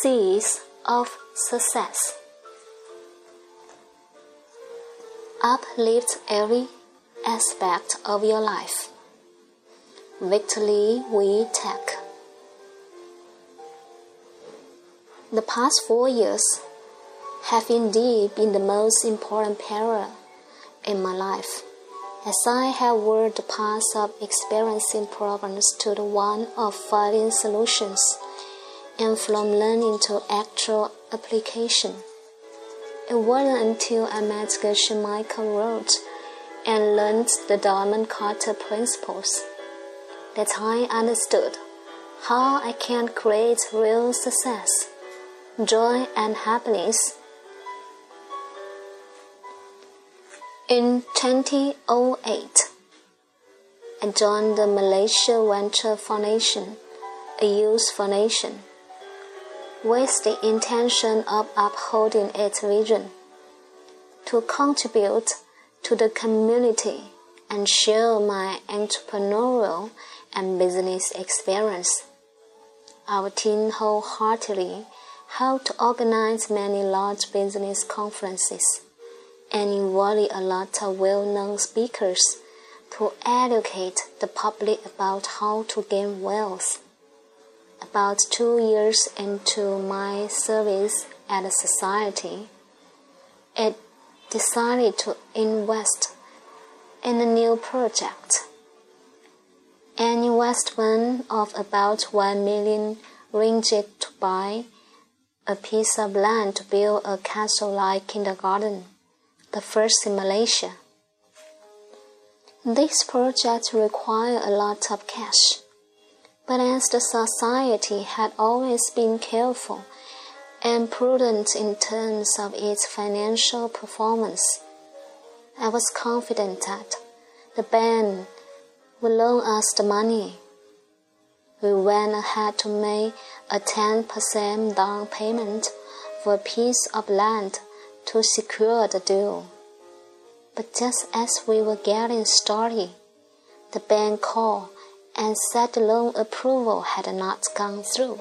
seeds of success. Uplift every aspect of your life. Victory we take. The past 4 years have indeed been the most important period in my life, as I have worked the path of experiencing problems to the one of finding solutions, and from learning to actual application. It wasn't until I met Geshe Michael Roach and learned the Diamond Cutter principles that I understood how I can create real success, joy and happiness. In 2008, I joined the Malaysia Venture Foundation, a youth foundation, with the intention of upholding its vision to contribute to the community and share my entrepreneurial and business experience. Our team wholeheartedly helped organize many large business conferences and involved a lot of well-known speakers to educate the public about how to gain wealth. About 2 years into my service at the society, it decided to invest in a new project. An investment of about 1 million ringgit to buy a piece of land to build a castle-like kindergarten, the first in Malaysia. This project required a lot of cash, but as the society had always been careful and prudent in terms of its financial performance, I was confident that the bank would loan us the money. We went ahead to make a 10% down payment for a piece of land to secure the deal. But just as we were getting started, the bank called and said the loan approval had not gone through.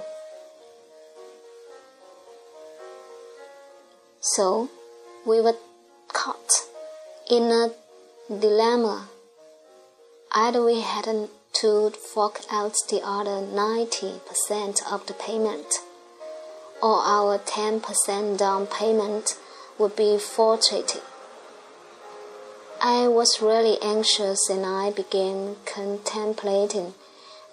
So we were caught in a dilemma. Either we had to fork out the other 90% of the payment, or our 10% down payment would be forfeited. I was really anxious and I began contemplating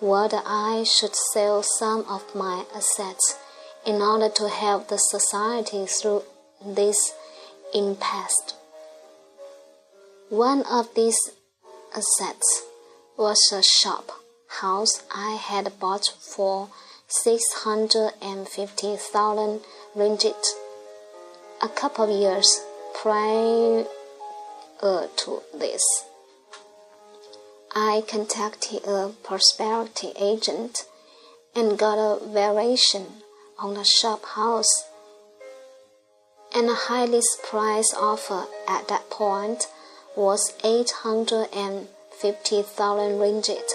whether I should sell some of my assets in order to help the society through this impasse. One of these assets was a shop house I had bought for 650,000 ringgit a couple of years prior to this. I contacted a prosperity agent and got a variation on the shop house, and the highest price offer at that point was 850,000 ringgit.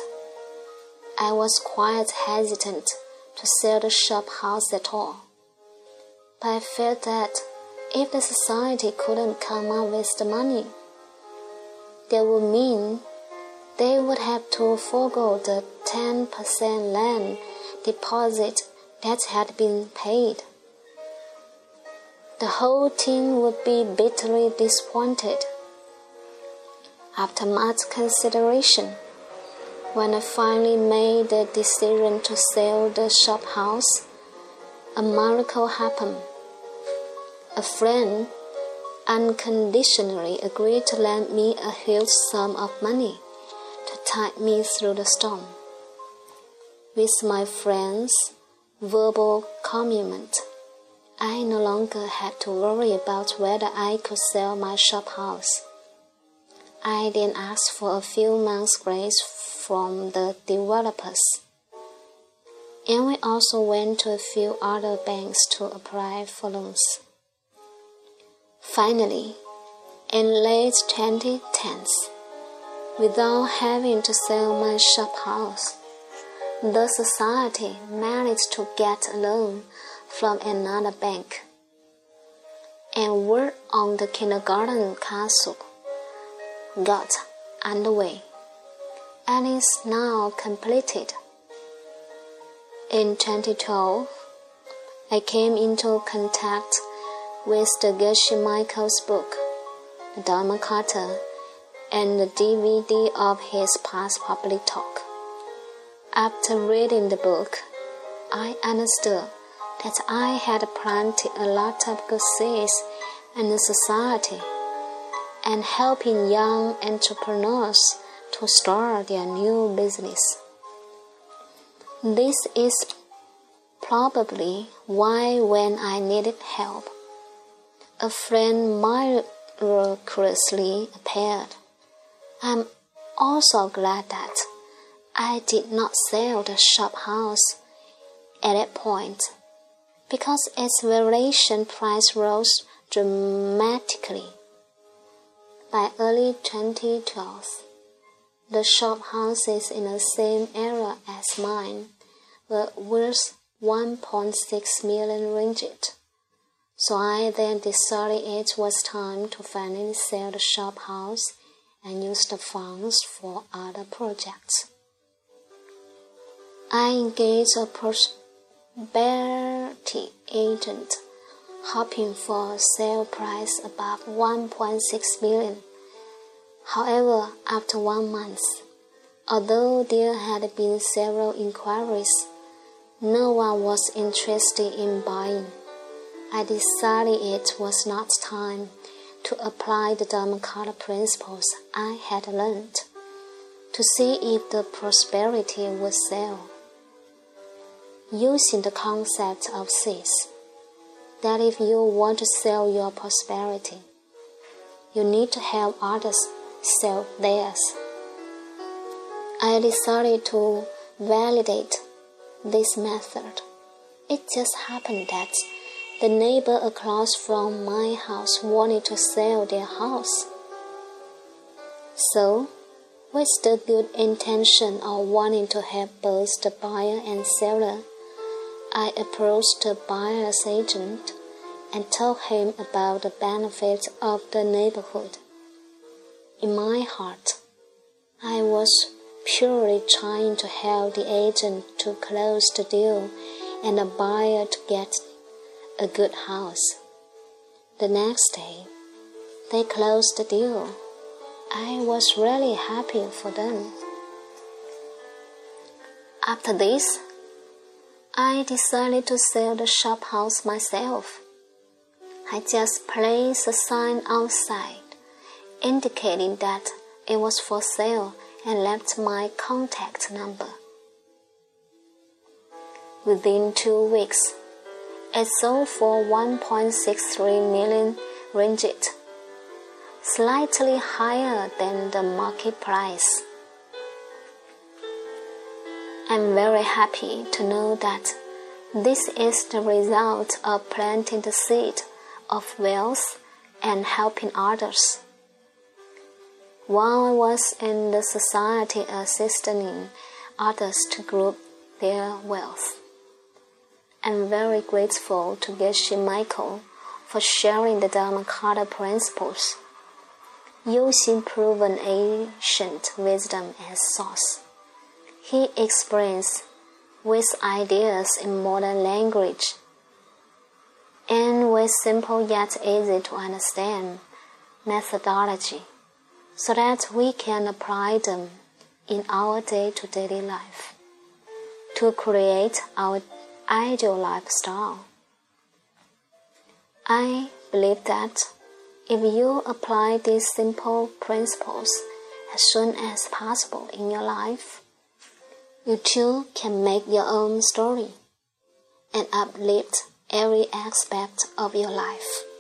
I was quite hesitant to sell the shop house at all, but I felt that if the society couldn't come up with the money, that would mean they would have to forego the 10% land deposit that had been paid. The whole team would be bitterly disappointed. After much consideration, when I finally made the decision to sell the shop house, a miracle happened. A friend unconditionally agreed to lend me a huge sum of money to tide me through the storm. With my friend's verbal commitment, I no longer had to worry about whether I could sell my shop house. I then asked for a few months' grace from the developers, and we also went to a few other banks to apply for loans. Finally, in late 2010, without having to sell my shop house, the society managed to get a loan from another bank, and work on the kindergarten castle got underway and is now completed. In 2012, I came into contact with the Geshe Michael's book, the Dhammakata, and the DVD of his past public talk. After reading the book, I understood that I had planted a lot of good seeds in the society and helping young entrepreneurs to start their new business. This is probably why, when I needed help, a friend miraculously appeared. I'm also glad that I did not sell the shop house at that point, because its valuation price rose dramatically. By early 2012, the shop houses in the same area as mine were worth 1.6 million ringgit. So I then decided it was time to finally sell the shop house and use the funds for other projects. I engaged a prosperity agent, hoping for a sale price above 1.6 million. However, after 1 month, although there had been several inquiries, no one was interested in buying. I decided it was not time to apply the Dhammakala principles I had learned to see if the prosperity would sell. Using the concept of seeds, that if you want to sell your prosperity, you need to help others sell theirs. I decided to validate this method. It just happened that the neighbor across from my house wanted to sell their house. So, with the good intention of wanting to help both the buyer and seller, I approached the buyer's agent and told him about the benefits of the neighborhood. In my heart, I was purely trying to help the agent to close the deal and the buyer to get a good house. The next day, they closed the deal. I was really happy for them. After this, I decided to sell the shop house myself. I just placed a sign outside indicating that it was for sale and left my contact number. Within 2 weeks, it sold for 1.63 million ringgit, slightly higher than the market price. I'm very happy to know that this is the result of planting the seed of wealth and helping others. While I was in the society assisting others to grow their wealth, I'm very grateful to Geshe Michael for sharing the Dhammakata principles, using proven ancient wisdom as source. He explains with ideas in modern language, and with simple yet easy to understand methodology, so that we can apply them in our day-to-day life to create our ideal lifestyle. I believe that if you apply these simple principles as soon as possible in your life, you too can make your own story and uplift every aspect of your life.